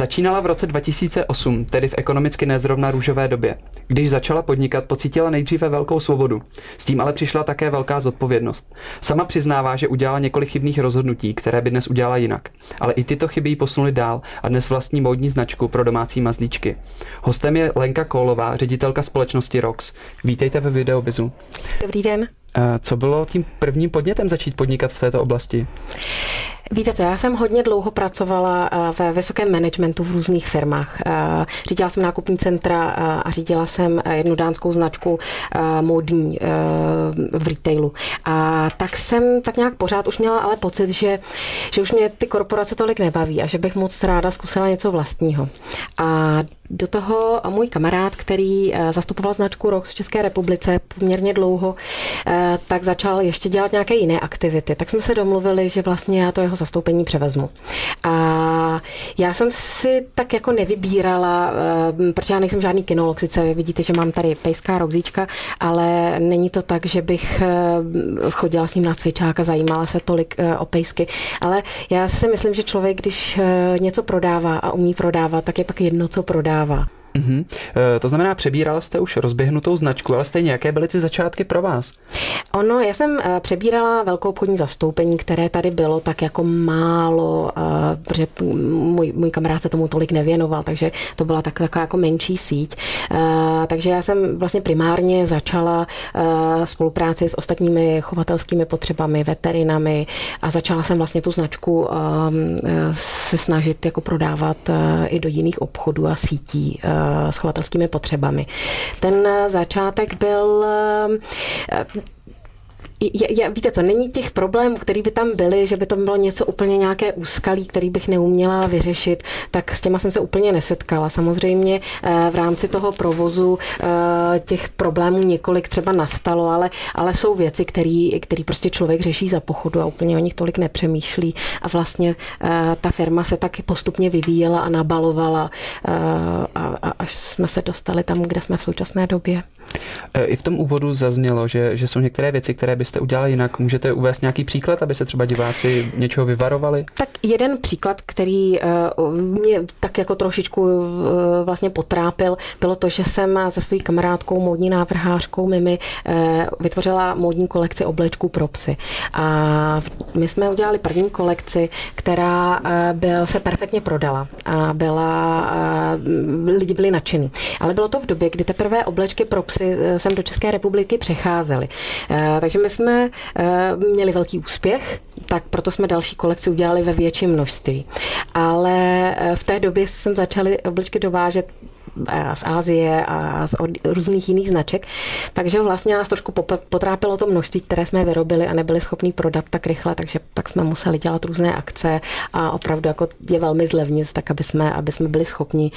Začínala v roce 2008, tedy v ekonomicky nezrovna růžové době. Když začala podnikat, pocítila nejdříve velkou svobodu. S tím ale přišla také velká zodpovědnost. Sama přiznává, že udělala několik chybných rozhodnutí, které by dnes udělala jinak. Ale i tyto chyby ji posunuly dál a dnes vlastní módní značku pro domácí mazlíčky. Hostem je Lenka Kholová, ředitelka společnosti ROGZ. Vítejte ve Videobizu. Dobrý den. Co bylo tím prvním podnětem začít podnikat v této oblasti? Víte co, já jsem hodně dlouho pracovala ve vysokém managementu v různých firmách. Řídila jsem nákupní centra a řídila jsem jednu dánskou značku módní v retailu. A tak jsem tak nějak pořád už měla ale pocit, že už mě ty korporace tolik nebaví a že bych moc ráda zkusila něco vlastního. A do toho můj kamarád, který zastupoval značku ROGZ v České republice poměrně dlouho, tak začal ještě dělat nějaké jiné aktivity. Tak jsme se domluvili, že vlastně já to jeho zastoupení převezmu. A já jsem si tak jako nevybírala, protože já nejsem žádný kinolog, sice vy vidíte, že mám tady pejská rogzíčka, ale není to tak, že bych chodila s ním na cvičák a zajímala se tolik o pejsky. Ale já si myslím, že člověk, když něco prodává a umí prodávat, tak je pak jedno, co prodává. Mm-hmm. To znamená, přebírala jste už rozběhnutou značku, ale stejně, jaké byly ty začátky pro vás? Ono, já jsem přebírala velkou obchodní zastoupení, které tady bylo tak jako málo, protože můj kamarád se tomu tolik nevěnoval, takže to byla taková jako menší síť. Takže já jsem vlastně primárně začala spolupráci s ostatními chovatelskými potřebami, veterinami a začala jsem vlastně tu značku se snažit jako prodávat i do jiných obchodů a sítí s chovatelskými potřebami. Ten začátek byl... víte co, není těch problémů, který by tam byly, že by to bylo něco úplně nějaké úskalí, který bych neuměla vyřešit, tak s těma jsem se úplně nesetkala. Samozřejmě v rámci toho provozu těch problémů několik třeba nastalo, ale jsou věci, který prostě člověk řeší za pochodu a úplně o nich tolik nepřemýšlí. A vlastně ta firma se taky postupně vyvíjela a nabalovala, a až jsme se dostali tam, kde jsme v současné době. I v tom úvodu zaznělo, že jsou některé věci, které byste udělali jinak. Můžete uvést nějaký příklad, aby se třeba diváci něčeho vyvarovali? Tak jeden příklad, který mě tak jako trošičku vlastně potrápil, bylo to, že jsem se svojí kamarádkou, módní návrhářkou Mimi, vytvořila módní kolekci oblečků pro psy. A my jsme udělali první kolekci, která se perfektně prodala. A lidi byli nadšení. Ale bylo to v době, kdy teprve oblečky pro psy sem do České republiky přecházely. Takže my jsme měli velký úspěch, tak proto jsme další kolekci udělali ve větším množství. Ale v té době jsem začali obličky dovážet z Asie a z různých jiných značek. Takže vlastně nás trošku potrápilo to množství, které jsme vyrobili a nebyli schopni prodat tak rychle, takže pak jsme museli dělat různé akce a opravdu jako je velmi zlevnit, tak aby jsme byli schopni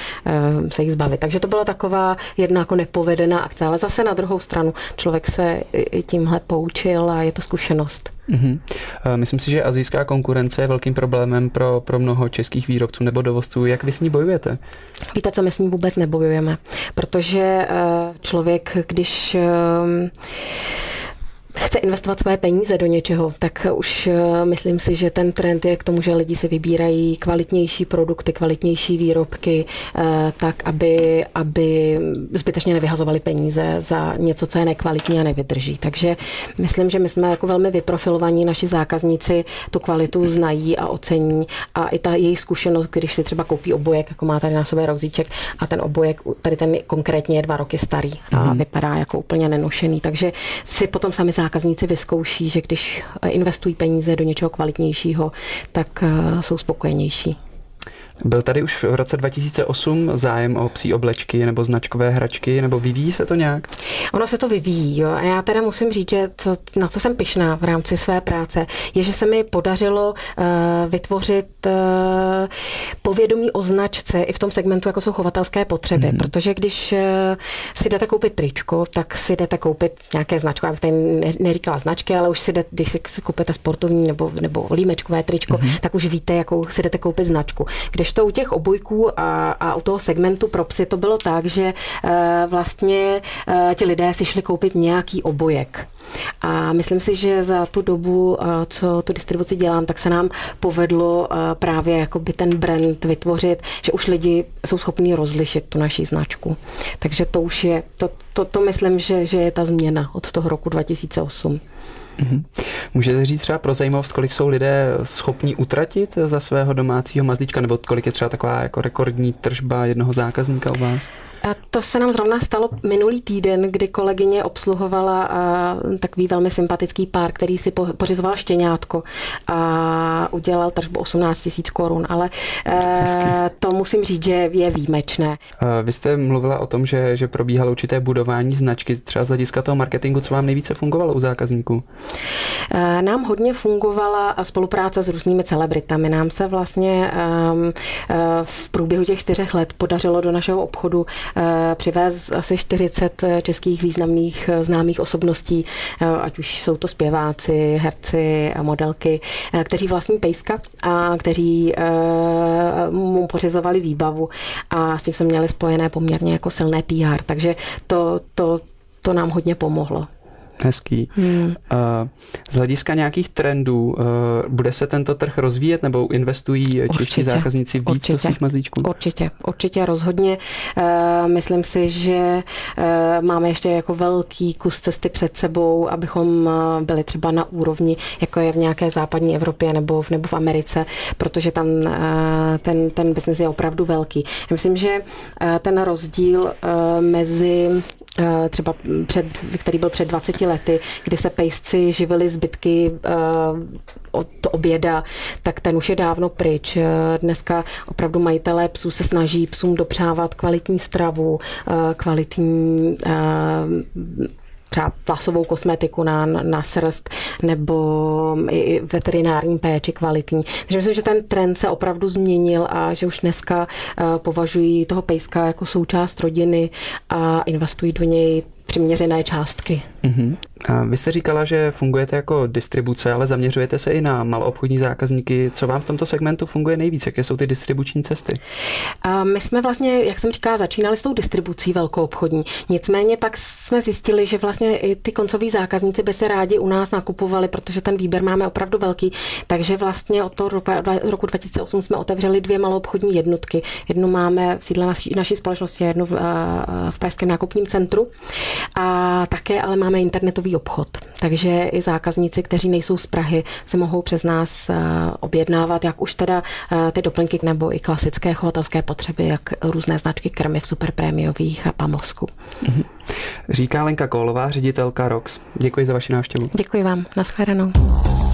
se jich zbavit. Takže to byla taková jedna jako nepovedená akce, ale zase na druhou stranu člověk se i tímhle poučil a je to zkušenost. Mm-hmm. Myslím si, že asijská konkurence je velkým problémem pro mnoho českých výrobců nebo dovozců. Jak vy s ní bojujete? Víte co, my s ní vůbec nebojujeme, protože člověk, když chce investovat své peníze do něčeho, tak už myslím si, že ten trend je k tomu, že lidi si vybírají kvalitnější produkty, kvalitnější výrobky, tak, aby zbytečně nevyhazovali peníze za něco, co je nekvalitní a nevydrží. Takže myslím, že my jsme jako velmi vyprofilovaní, naši zákazníci tu kvalitu znají a ocení a i ta jejich zkušenost, když si třeba koupí obojek, jako má tady na sobě rozíček a ten obojek, tady ten konkrétně je 2 roky starý a vypadá jako úplně nenošený, takže si potom sami zákazníci vyzkouší, že když investují peníze do něčeho kvalitnějšího, tak jsou spokojenější. Byl tady už v roce 2008 zájem o psí oblečky nebo značkové hračky, nebo vyvíjí se to nějak? Ono se to vyvíjí, jo. A já teda musím říct, že na co jsem pyšná v rámci své práce, je, že se mi podařilo vytvořit povědomí o značce i v tom segmentu, jako jsou chovatelské potřeby. Protože když si jdete koupit tričko, tak si jdete koupit nějaké značko. Já bych tady neříkala značky, ale už když si koupíte sportovní nebo límečkové tričko, tak už víte, jakou si jdete koupit značku. Když kdežto u těch obojků a u toho segmentu pro psy to bylo tak, že vlastně ti lidé si šli koupit nějaký obojek. A myslím si, že za tu dobu, co tu distribuci dělám, tak se nám povedlo právě jakoby ten brand vytvořit, že už lidi jsou schopni rozlišit tu naši značku. Takže to už je, to myslím, že je ta změna od toho roku 2008. Můžete říct třeba pro zajímavost, kolik jsou lidé schopni utratit za svého domácího mazlíčka, nebo kolik je třeba taková jako rekordní tržba jednoho zákazníka u vás? A to se nám zrovna stalo minulý týden, kdy kolegyně obsluhovala takový velmi sympatický pár, který si pořizoval štěňátko a udělal tržbu 18 000 korun, ale to musím říct, že je výjimečné. Vy jste mluvila o tom, že probíhalo určité budování značky, třeba z hlediska toho marketingu, co vám nejvíce fungovalo u zákazníků? Nám hodně fungovala spolupráce s různými celebritami. Nám se vlastně v průběhu těch 4 let podařilo do našeho obchodu přivez asi 40 českých významných známých osobností, ať už jsou to zpěváci, herci, modelky, kteří vlastní pejska a kteří mu pořizovali výbavu a s tím jsme měli spojené poměrně jako silné PR, takže to nám hodně pomohlo. Hezký. Z hlediska nějakých trendů, bude se tento trh rozvíjet, nebo investují čeští zákazníci víc do svých mazlíčků? Určitě, rozhodně. Myslím si, že máme ještě jako velký kus cesty před sebou, abychom byli třeba na úrovni, jako je v nějaké západní Evropě nebo v Americe, protože tam ten biznis je opravdu velký. Já myslím, že ten rozdíl mezi třeba, který byl před 20 lety, kdy se pejsci živili zbytky od oběda, tak ten už je dávno pryč. Dneska opravdu majitelé psů se snaží psům dopřávat kvalitní stravu, kvalitní třeba plasovou kosmetiku na srst, nebo i veterinární péči kvalitní. Takže myslím, že ten trend se opravdu změnil a že už dneska považují toho pejska jako součást rodiny a investují do něj přiměřené částky. A vy jste říkala, že fungujete jako distribuce, ale zaměřujete se i na maloobchodní zákazníky. Co vám v tomto segmentu funguje nejvíce? Jaké jsou ty distribuční cesty? My jsme vlastně, jak jsem říkala, začínali s tou distribucí velkoobchodní. Nicméně pak jsme zjistili, že vlastně i ty koncoví zákazníci by se rádi u nás nakupovali, protože ten výběr máme opravdu velký. Takže vlastně od toho roku 2008 jsme otevřeli 2 maloobchodní jednotky. Jednu máme v sídle naší společnosti, jednu v pražském nákupním centru. A také ale máme internetový obchod, takže i zákazníci, kteří nejsou z Prahy, se mohou přes nás objednávat, jak už teda ty doplňky nebo i klasické chovatelské potřeby, jak různé značky krmiv superprémiových a pamlsku. Říká Lenka Kholová, ředitelka ROGZ. Děkuji za vaši návštěvu. Děkuji vám. Nashledanou.